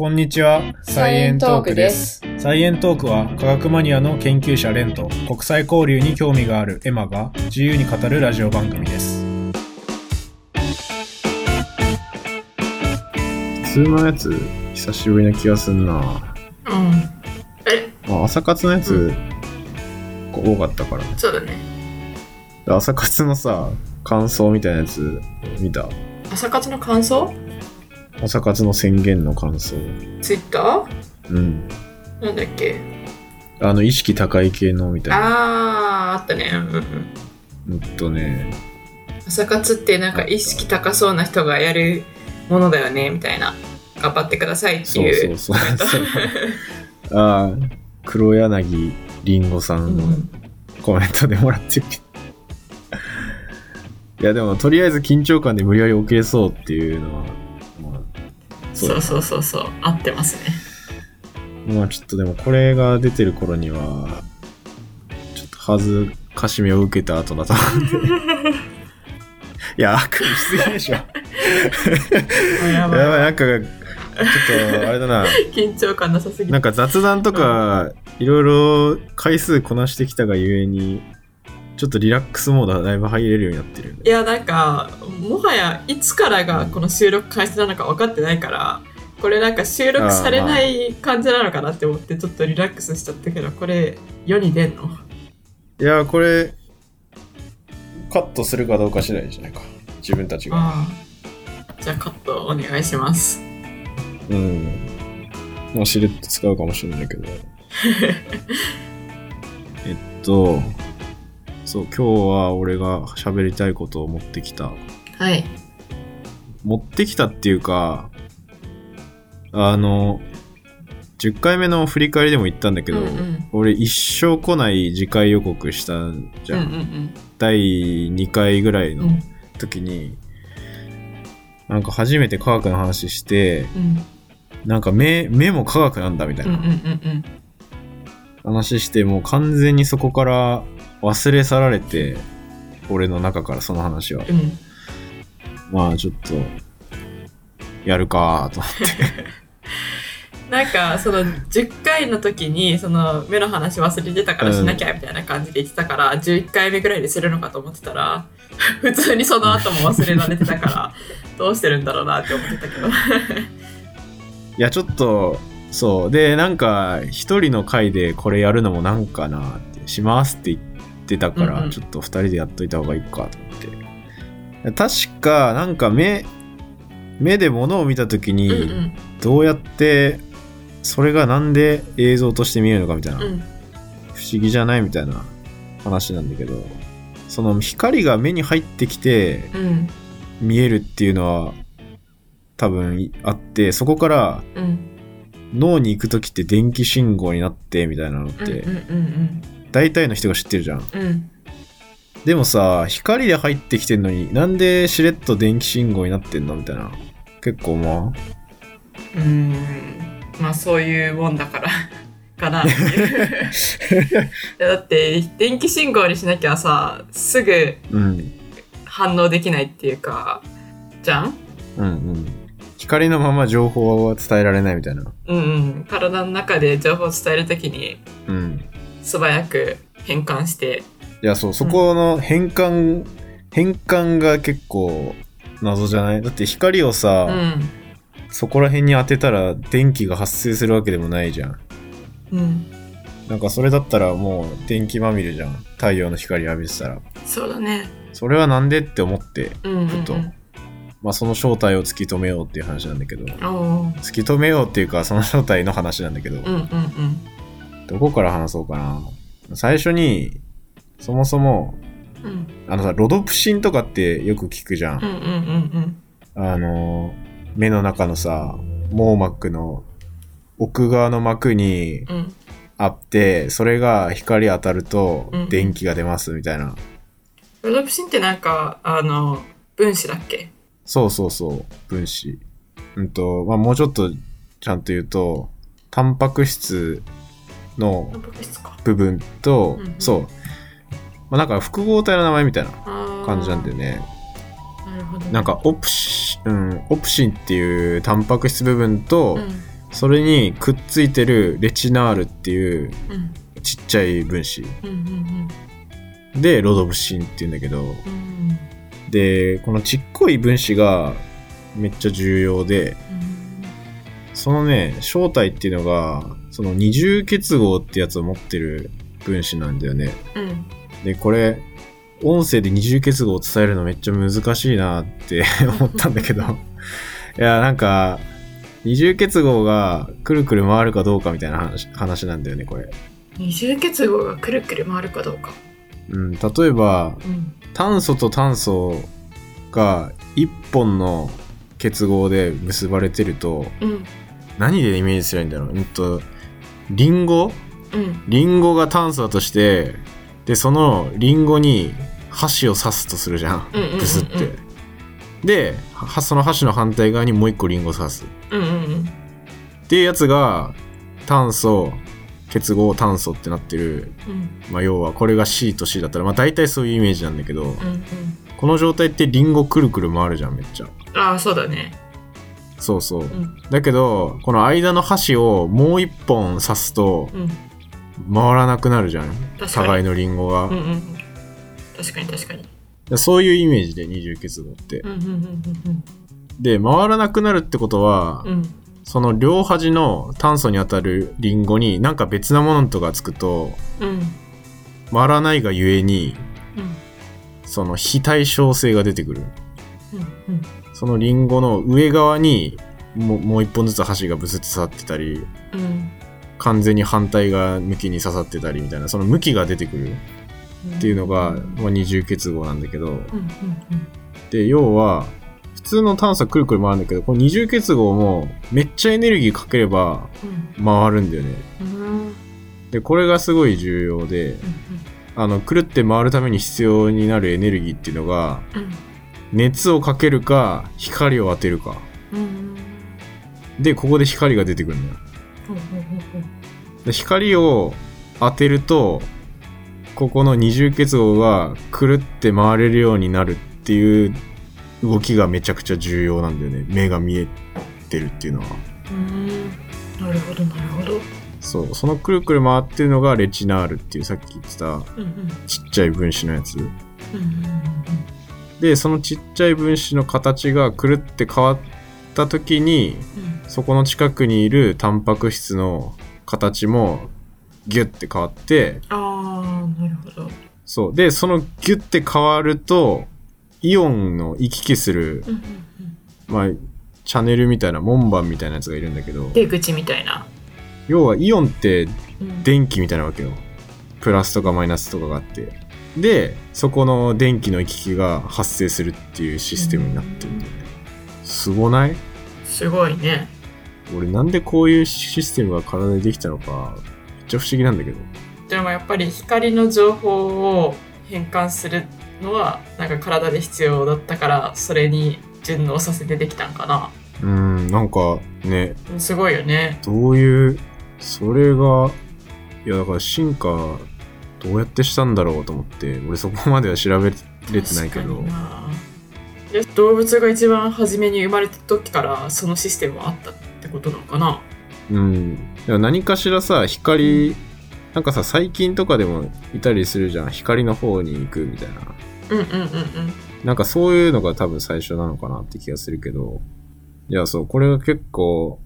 こんにちは、サイエントークです。サイエントークは科学マニアの研究者レンと国際交流に興味があるエマが自由に語るラジオ番組です。普通のやつ久しぶりな気がすんな。うん。まあ、朝活のやつ、多かったから。そうだね。朝活のさ、感想みたいなやつ見た？朝活の感想？朝活の宣言の感想。ツイッター？うん。なんだっけ？意識高い系のみたいな。あったね。朝活ってなんか意識高そうな人がやるものだよねみたいな。頑張ってくださいっていう。そう黒柳りんごさんのコメントでもらってるけど。いやでもとりあえず緊張感で無理やり起きれそうっていうのは。そう合ってますね。まあちょっとでもこれが出てる頃にはちょっと恥ずかしめを受けた後だと思っていや悪意しすぎでしょやばいなんかちょっとあれだな緊張感なさすぎ、なんか雑談とかいろいろ回数こなしてきたがゆえにちょっとリラックスモードはだいぶ入れるようになってる。いやなんかもはやいつからがこの収録開始なのか分かってないから、これなんか収録されない感じなのかなって思ってちょっとリラックスしちゃったけど、これ世に出んの？いやこれカットするかどうかしないんじゃないか、自分たちが。じゃあカットお願いします。まあしれっと使うかもしれないけどそう、今日は俺が喋りたいことを持ってきた。はい。持ってきたっていうか、10回目の振り返りでも言ったんだけど、俺一生来ない次回予告したじゃん。第2回ぐらいの時に、なんか初めて科学の話して、なんか目も科学なんだみたいな話して、もう完全にそこから忘れ去られて、俺の中からその話は、まあちょっとやるかと思ってなんかその10回の時にその目の話忘れてたからしなきゃみたいな感じで言ってたから、11回目ぐらいでするのかと思ってたら普通にその後も忘れられてたからどうしてるんだろうなって思ってたけどいやちょっとそうで、なんか一人の回でこれやるのもなんかなってしますって言ってたから、ちょっと2人でやっといた方がいいかと思って。確かなんか目で物を見た時にどうやってそれがなんで映像として見えるのかみたいな、不思議じゃないみたいな話なんだけど、その光が目に入ってきて見えるっていうのは多分あって、そこから、脳に行くときって電気信号になってみたいなのって大体の人が知ってるじゃん、でもさ光で入ってきてんのになんでしれっと電気信号になってんのみたいな、結構まあそういうもんだからかなってだって電気信号にしなきゃさすぐ反応できないっていうか、じゃん。光のまま情報は伝えられないみたいな。体の中で情報を伝えるときに、素早く変換して。いやそう、そこの変換が結構謎じゃない？だって光をさ、そこら辺に当てたら電気が発生するわけでもないじゃん。なんかそれだったらもう電気まみれじゃん。太陽の光浴びてたら。そうだね。それはなんでって思って、まあ、その正体を突き止めようっていう話なんだけど、突き止めようっていうかその正体の話なんだけど、どこから話そうかな。最初にそもそも、ロドプシンとかってよく聞くじゃん、目の中のさ網膜の奥側の膜にあって、それが光当たると電気が出ますみたいな、ロドプシンってなんか分子だっけ？そう分子、まあ、もうちょっとちゃんと言うとタンパク質の部分と、まあ、なんか複合体の名前みたいな感じなんだよね。なるほど。なんかオプシンっていうタンパク質部分と、それにくっついてるレチナールっていうちっちゃい分子、うんうんうん、でロドプシンっていうんだけど、うん、でこのちっこい分子がめっちゃ重要で、うん、そのね正体っていうのがその二重結合ってやつを持ってる分子なんだよね、うん、でこれ音声で二重結合を伝えるのめっちゃ難しいなって思ったんだけどいやなんか二重結合がくるくる回るかどうかみたいな 話なんだよねこれ。二重結合がくるくる回るかどうか、うん、例えば、うん、炭素と炭素が一本の結合で結ばれてると、うん、何でイメージすればいいんだろう、リンゴ、うん、リンゴが炭素だとして、でそのリンゴに箸を刺すとするじゃん、ブスって、うんうんうんうん、でその箸の反対側にもう一個リンゴを刺す、うんうんうん、っていうやつが炭素結合炭素ってなってる、うんまあ、要はこれが C と C だったら、まあ、大体そういうイメージなんだけど、うんうん、この状態ってリンゴくるくる回るじゃんめっちゃ。ああそうだね。そうそう、うん、だけどこの間の箸をもう一本刺すと、うん、回らなくなるじゃん互いのリンゴが、うんうん、確かに確かに、そういうイメージで二重結合って、うんうんうんうん、で回らなくなるってことは、うん、その両端の炭素にあたるリンゴになんか別なものとかつくと、うん、回らないがゆえに、うん、その非対称性が出てくる、うんうん、そのリンゴの上側に もう一本ずつ箸がブスッと刺さってたり、うん、完全に反対側向きに刺さってたりみたいな、その向きが出てくるっていうのが、うんまあ、二重結合なんだけど、うんうんうん、で要は普通の炭素くるくる回るんだけど、この二重結合もめっちゃエネルギーかければ回るんだよね、うん、でこれがすごい重要で、うんうん、くるって回るために必要になるエネルギーっていうのが、うん熱をかけるか光を当てるか、うん、でここで光が出てくるんだよ、うん、で光を当てるとここの二重結合がくるって回れるようになるっていう動きがめちゃくちゃ重要なんだよね、目が見えてるっていうのは。なるほどなるほど。そう、そのくるくる回ってるのがレチナールっていうさっき言ってたちっちゃい分子のやつ、うんうんうんうんでそのちっちゃい分子の形がくるって変わった時に、うん、そこの近くにいるタンパク質の形もギュッて変わって、あーなるほど。そうでそのギュッて変わるとイオンの行き来する、うんうんうん、まあチャネルみたいな門番みたいなやつがいるんだけど、出口みたいな、要はイオンって電気みたいなわけよ、うん、プラスとかマイナスとかがあって、でそこの電気の行き来が発生するっていうシステムになってるんだよね。すごない？すごいね。俺なんでこういうシステムが体でできたのかめっちゃ不思議なんだけど。でもやっぱり光の情報を変換するのはなんか体で必要だったから、それに順応させてできたんかな。なんかね。すごいよね。どういうそれが、いやだから進化どうやってしたんだろうと思って、俺そこまでは調べれてないけど、動物が一番初めに生まれた時からそのシステムはあったってことなのかな。うんでも何かしらさ光、うん、なんかさ細菌とかでもいたりするじゃん、光の方に行くみたいな、うんうんうんうん、なんかそういうのが多分最初なのかなって気がするけど、いやそうこれが結構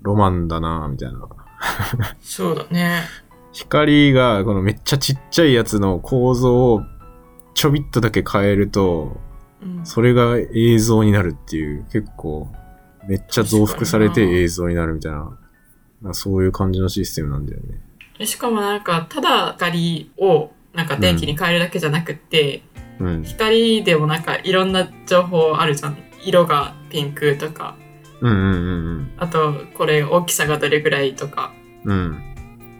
ロマンだなみたいなそうだね、光がこのめっちゃちっちゃいやつの構造をちょびっとだけ変えると、うん、それが映像になるっていう、結構めっちゃ増幅されて映像になるみたいな、そういう感じのシステムなんだよね。しかもなんかただ光をなんか電気に変えるだけじゃなくって、うん、光でもなんかいろんな情報あるじゃん、色がピンクとか、うんうんうんうん、あとこれ大きさがどれぐらいとか、うん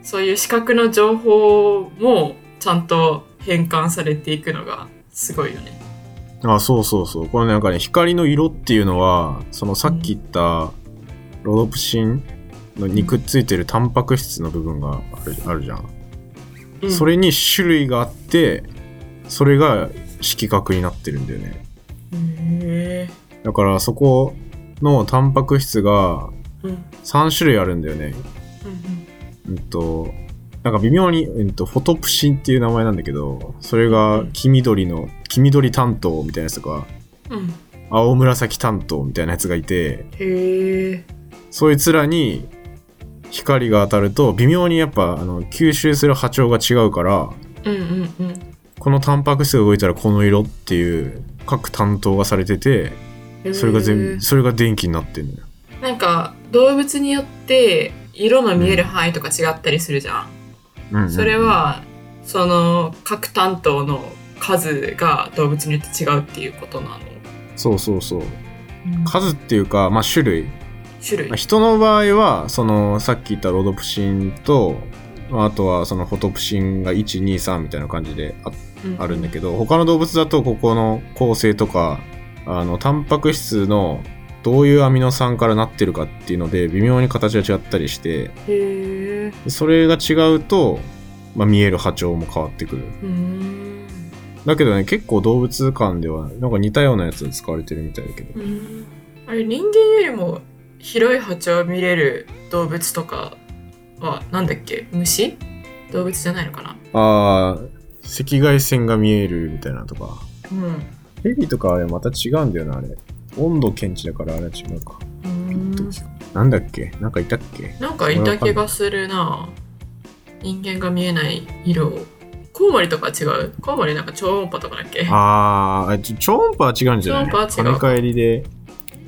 そういう視覚の情報もちゃんと変換されていくのがすごいよね。あ、そうそうそう。これなんかね、光の色っていうのは、そのさっき言ったロドプシンにくっついてるタンパク質の部分があるじゃん、うん。それに種類があって、それが色覚になってるんだよね。だからそこのタンパク質が3種類あるんだよね。なんか微妙に、フォトプシンっていう名前なんだけど、それが黄緑の黄緑担当みたいなやつとか、うん、青紫担当みたいなやつがいて、へそいつらに光が当たると微妙にやっぱ吸収する波長が違うから、うんうんうん、このタンパク質が動いたらこの色っていう各担当がされてて、それが電気になってるんだよ。なんか動物によって色の見える範囲とか違ったりするじゃん、うんうんうん、それはその各担当の数が動物によって違うっていうことなの？そうそうそう、うん、数っていうか、まあ、種類、まあ、人の場合はそのさっき言ったロドプシンとあとはそのフォトプシンが 1,2,3 みたいな感じで あるんだけど、他の動物だとここの構成とかタンパク質のどういうアミノ酸からなってるかっていうので微妙に形が違ったりして、へそれが違うと、まあ、見える波長も変わってくる。だけどね、結構動物間ではなんか似たようなやつが使われてるみたいだけど、あれ人間よりも広い波長を見れる動物とかはなんだっけ、虫？動物じゃないのかな。あー、赤外線が見えるみたいなとか、うん、ヘビとかはまた違うんだよな。あれ温度検知だからあれは違うか。なんだっけ、なんかいたっけ、なんかいた気がするな。人間が見えない色を。コウモリとかは違う？コウモリなんか超音波とかだっけ？あー、超音波は違うんじゃない？超音波は違う。跳ね返りで、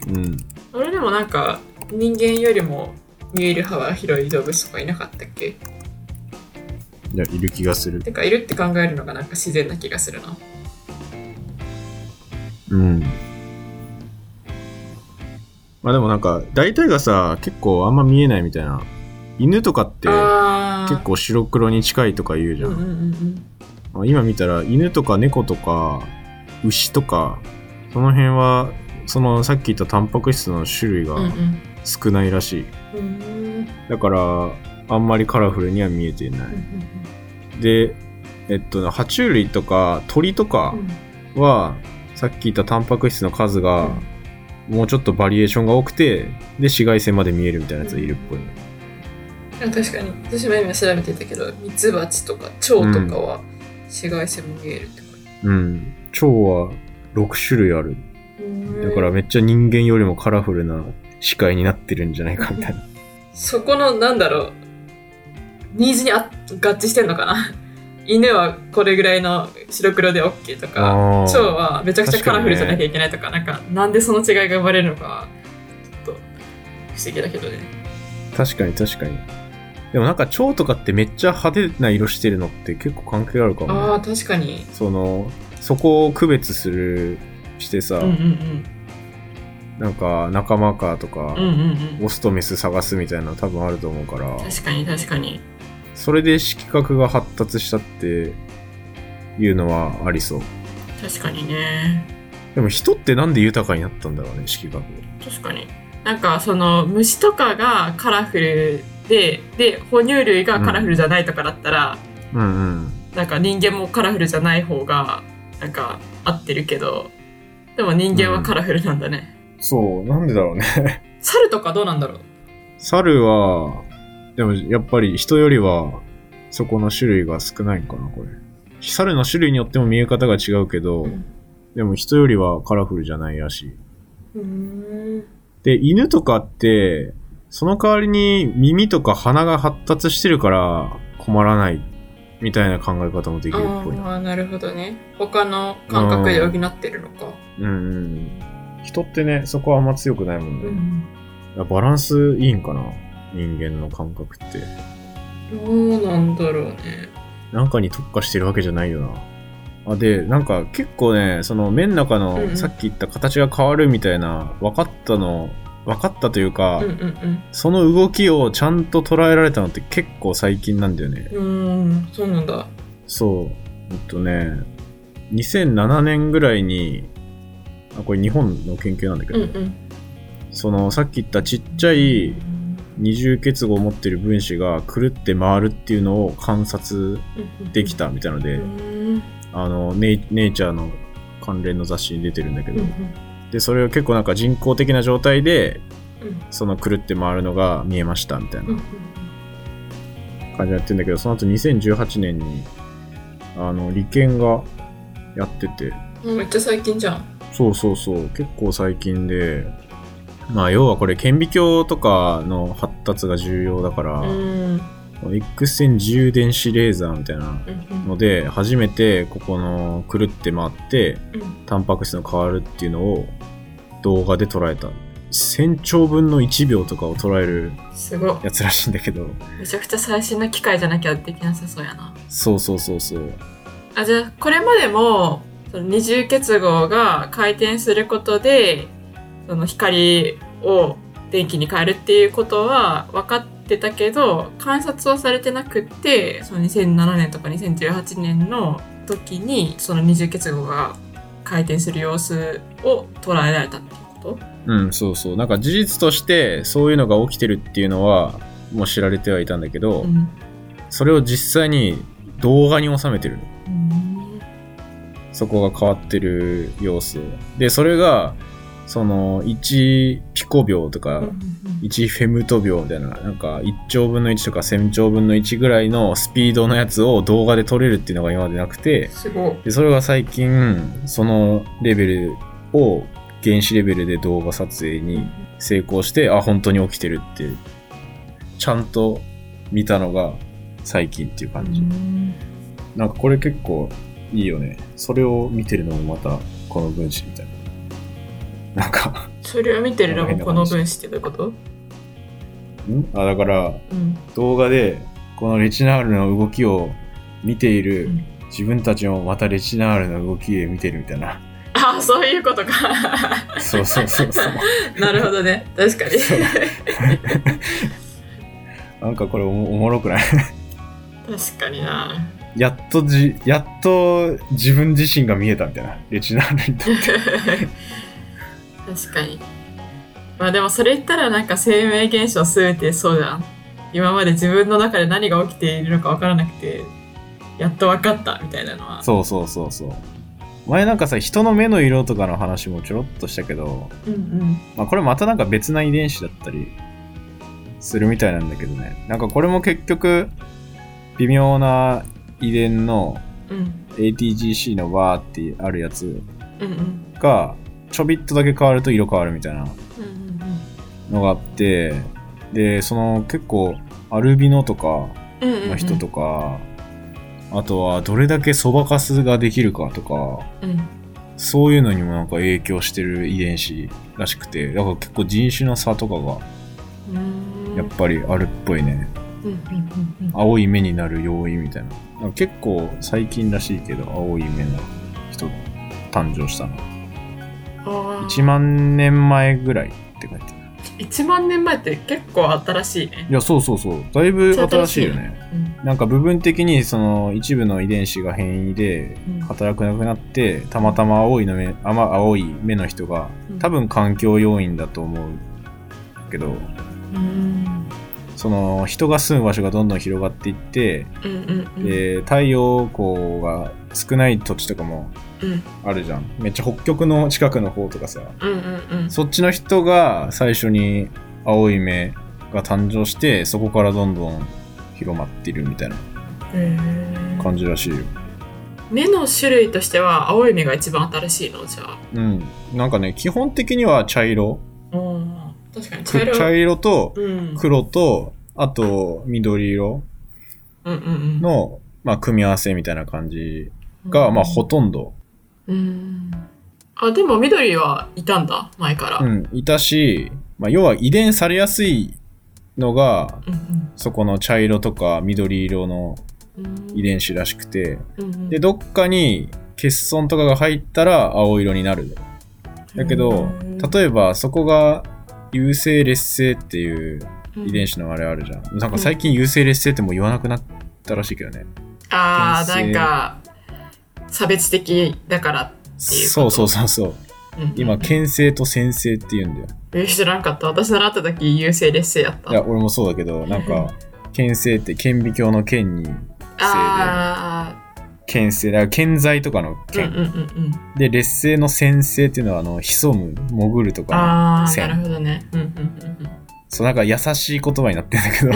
うん。あれでもなんか人間よりも見える幅が広い動物とかいなかったっけ？いや、いる気がする。てかいるって考えるのがなんか自然な気がするな。うん。まあでもなんか大体がさ、結構あんま見えないみたいな。犬とかって結構白黒に近いとか言うじゃん、うんうんうん、まあ、今見たら犬とか猫とか牛とかその辺はそのさっき言ったタンパク質の種類が少ないらしい、うんうん、だからあんまりカラフルには見えていない、うんうんうん、で爬虫類とか鳥とかはさっき言ったタンパク質の数がもうちょっとバリエーションが多くて、で紫外線まで見えるみたいなやつがいるっぽい。確かに私も今調べてたけど、ミツバチとか蝶とかは紫外線も見えるってこと、うん、うん。蝶は6種類ある。だからめっちゃ人間よりもカラフルな視界になってるんじゃないかみたいな。そこのなんだろう、ニーズに合致してんのかな。犬はこれぐらいの白黒で OK とか、蝶はめちゃくちゃカラフルじゃなきゃいけないと か、ね、なんでその違いが生まれるのかちょっと不思議だけどね。確かに確かに。でもなんか蝶とかってめっちゃ派手な色してるのって結構関係あるかも、ね。ああ、確かに。そこを区別してさ、うんうんうん、なんか仲間かとか、うんうんうん、オスとメス探すみたいなの多分あると思うから。確かに確かに。それで色覚が発達したっていうのはありそう。確かにね。でも人ってなんで豊かになったんだろうね、色覚。確かに。なんかその虫とかがカラフルで哺乳類がカラフルじゃないとかだったら、うんうんうん、なんか人間もカラフルじゃない方がなんか合ってるけど、でも人間はカラフルなんだね、うん、そうなんでだろうね。猿とかどうなんだろう。猿はでもやっぱり人よりはそこの種類が少ないんかな。これ猿の種類によっても見え方が違うけど、うん、でも人よりはカラフルじゃないらしい。で犬とかってその代わりに耳とか鼻が発達してるから困らないみたいな考え方もできるっぽいな。あ、なるほどね。他の感覚で補ってるのか。うんうん。人ってね、そこはあんま強くないもんね。うん、バランスいいんかな、人間の感覚って。どうなんだろうね。なんかに特化してるわけじゃないよな。あ、で、なんか結構ね、その面の中のさっき言った形が変わるみたいな、分かったというか、うんうんうん、その動きをちゃんと捉えられたのって結構最近なんだよね。そうなんだ。そう。ね、2007年ぐらいに、あ、これ日本の研究なんだけど、うんうん、そのさっき言ったちっちゃい二重結合を持ってる分子がくるって回るっていうのを観察できたみたいので、ネイチャーの関連の雑誌に出てるんだけど、うんうん、でそれを結構なんか人工的な状態でそのくるって回るのが見えましたみたいな感じでやってんだけど、その後2018年に理研がやってて、めっちゃ最近じゃん。そうそうそう、結構最近で、まあ要はこれ顕微鏡とかの発達が重要だから、X 線自由電子レーザーみたいなので初めてここのくるって回ってタンパク質の変わるっていうのを動画で捉えた。1000兆分の1秒とかを捉えるやつらしいんだけど、めちゃくちゃ最新の機械じゃなきゃできなさそうやな。そうそうそうそう。あ、じゃあこれまでもその二重結合が回転することでその光を電気に変えるっていうことは分かってたけど観察はされてなくって、その2007年とか2018年の時にその二重結合が回転する様子を捉えられたってこと？うん、そうそう。なんか事実としてそういうのが起きてるっていうのはもう知られてはいたんだけど、うん、それを実際に動画に収めてる、うん、そこが変わってる様子で、それがその1ピコ秒とか1フェムト秒みたいな、なんか1兆分の1とか1000兆分の1ぐらいのスピードのやつを動画で撮れるっていうのが今までなくて、すごい。でそれが最近そのレベルを原子レベルで動画撮影に成功して、あ、本当に起きてるってちゃんと見たのが最近っていう感じ。なんかこれ結構いいよね。それを見てるのもまたこの分子みたいな。なんかそれを見てるのもこの分子ってどういうこと？あ、だから、動画でこのレチナールの動きを見ている、自分たちもまたレチナールの動きで見てるみたいな。あ、そういうことか。そうそうそうそう。なるほどね、確かに。なんかこれおもろくない？確かにな。やっと自分自身が見えたみたいな、レチナールにとって。確かに。まあでもそれ言ったらなんか生命現象すべてそうじゃん。今まで自分の中で何が起きているのか分からなくて、やっと分かったみたいなのは。そうそうそうそう。前なんかさ、人の目の色とかの話もちょろっとしたけど、まあ、これまたなんか別な遺伝子だったりするみたいなんだけどね。なんかこれも結局微妙な遺伝の ATGC のバーってあるやつがちょびっとだけ変わると色変わるみたいなのがあって、でその結構アルビノとかの人とか、あとはどれだけそばかすができるかとか、そういうのにもなんか影響してる遺伝子らしくて、だから結構人種の差とかがやっぱりあるっぽいね。青い目になる要因みたいな、結構最近らしいけど青い目の人誕生したの1万年前ぐらいって書いてある。1万年前って結構新しいね。いや、そうそうそう、だいぶ新しいよね。なんか部分的にその一部の遺伝子が変異で働くなくなって、たまたま青い目の人が、多分環境要因だと思うけど、その人が住む場所がどんどん広がっていって、で太陽光が少ない土地とかもあるじゃん。めっちゃ北極の近くの方とかさ、そっちの人が最初に青い目が誕生して、そこからどんどん広まってるみたいな感じらしいよ。目の種類としては青い目が一番新しいのじゃあ。うん。なんかね、基本的には茶色。確かに茶色と黒と、あと緑色の、まあ、組み合わせみたいな感じが、まあほとんど。あ、でも緑はいたんだ、前から。いたし、まあ、要は遺伝されやすいのが、そこの茶色とか緑色の遺伝子らしくて、でどっかに欠損とかが入ったら青色になる。だけど、例えばそこが優性劣性っていう遺伝子のあれあるじゃん。なんか最近優性劣性ってもう言わなくなったらしいけどね。ああ、なんか差別的だからっていうこと。そうそうそうそう。今牽制と先制って言うんだよ。知らんかった。私習った時優性劣勢やった。いや、俺もそうだけど、なんか牽制って顕微鏡の剣に性で、県性だから県在とかの県、うんうんうんうん、で劣勢の先生っていうのはあの潜む潜るとかの線。ああなるほどね、うんうんうんうん、そうなんか優しい言葉になってるんだけど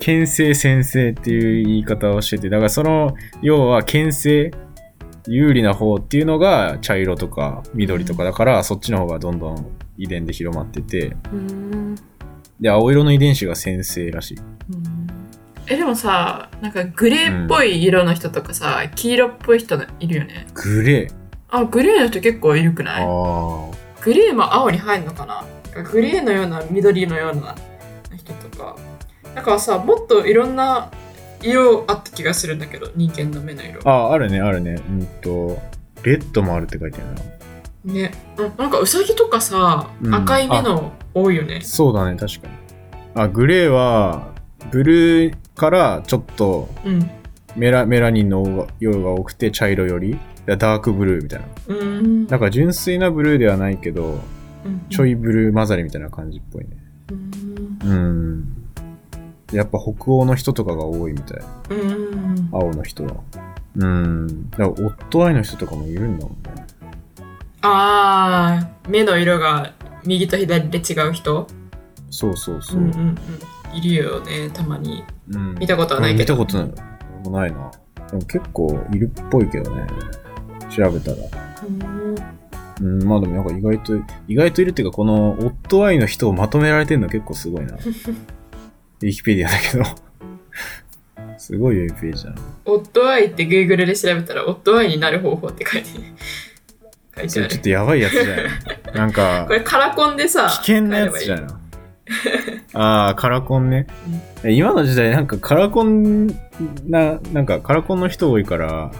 県性先生っていう言い方をしてて、だからその要は県性有利な方っていうのが茶色とか緑とかだから、うん、そっちの方がどんどん遺伝で広まってて、うん、で青色の遺伝子が先生らしい、うん、でもさなんかグレーっぽい色の人とかさ、うん、黄色っぽい人いるよね。グレー、あグレーの人結構いるくない？あグレーも青に入るのかな、グレーのような緑のような人とかだからさ、もっといろんな色あった気がするんだけど、人間の目の色。あるねあるね、レッドもあるって書いてあるな。ね、なんかウサギとかさ、うん、赤い目の多いよね。そうだね確かに。あグレーはブルーからちょっとメラニンの量が多くて茶色よりダークブルーみたいな。うん。なんか純粋なブルーではないけど、うん、ちょいブルー混ざりみたいな感じっぽいね。うん。やっぱ北欧の人とかが多いみたい。うん青の人は。だからオットアイの人とかもいるんだもんね。ああ、目の色が右と左で違う人。そうそうそう。うんうんうん、いるよねたまに、うん。見たことはないけど。見たことないな。でも結構いるっぽいけどね。調べたら。まあでもなんか意外といるっていうかこのオットアイの人をまとめられてるの結構すごいな。ウィキペディアだけどすごいウィキペディアじゃん。オットアイって Google で調べたらオットアイになる方法って書いてある。それちょっとやばいやつじゃないなんかこれカラコンでさ危険なやつじゃないのあーカラコンね、うん、今の時代なんかカラコンの人多いから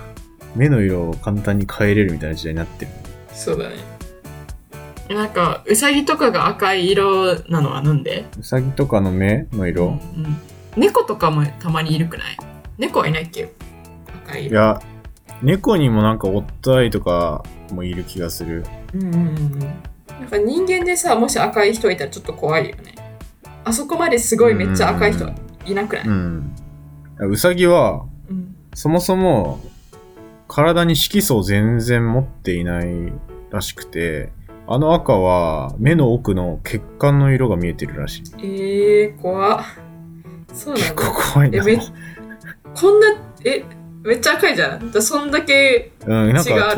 目の色を簡単に変えれるみたいな時代になってる。そうだね。なんかウサギとかが赤い色なのはなんで？ウサギとかの目の色、うんうん、猫とかもたまにいるくない？猫はいないっけ？赤い色。いや猫にもなんかオットアイとかもいる気がする。うんうんうん。なんか人間でさもし赤い人いたらちょっと怖いよね。あそこまですごいめっちゃ赤い人いなくない？うんうん、ウサギは、うん、そもそも体に色素を全然持っていないらしくて。あの赤は目の奥の血管の色が見えてるらしい。怖っ。そうなんだ。結構怖いな。めっちゃ赤いじゃん。だそんだけ血があるってことか。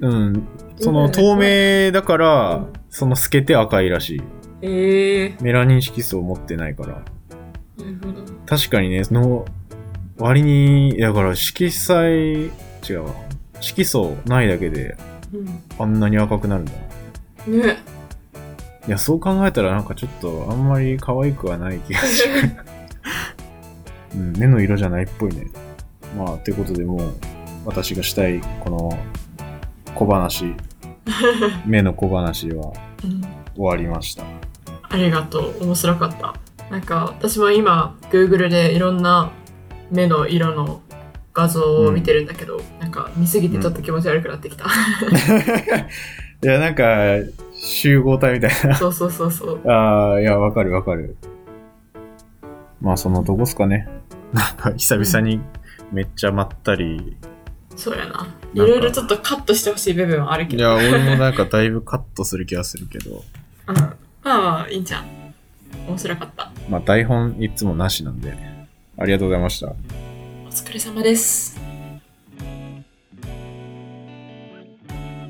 うん、その透明だから、うん、その透けて赤いらしい。メラニン色素を持ってないから。なるほど。確かにね、その割にだから色素ないだけで。うん、あんなに赤くなるんだね。いやそう考えたらなんかちょっとあんまり可愛くはない気がする、うん、目の色じゃないっぽいね。まあってことでもう私がしたいこの小話目の小話は終わりました、うん、ありがとう。面白かった。なんか私も今 Google でいろんな目の色の画像を見てるんだけど、うん、なんか見すぎてちょっと気持ち悪くなってきた、うん、いやなんか集合体みたいな。そうそうそうそう。ああいやわかるわかる。まあそのどこっすかね。なんか久々にめっちゃまったり、うん、そうやな。いろいろちょっとカットしてほしい部分はあるけど、ね、いや俺もなんかだいぶカットする気がするけどまあいいじゃん。面白かった。まあ台本いつもなしなんでありがとうございました。お疲れ様です。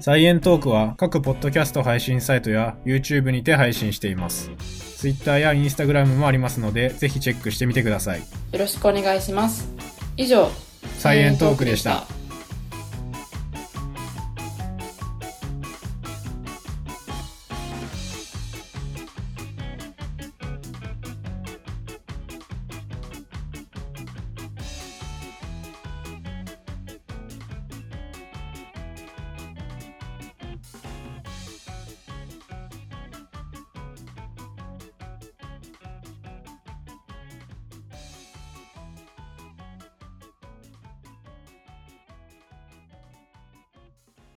サイエントークは各ポッドキャスト配信サイトや YouTube にて配信しています。Twitter や Instagram もありますので、ぜひチェックしてみてください。よろしくお願いします。以上、サイエントークでした。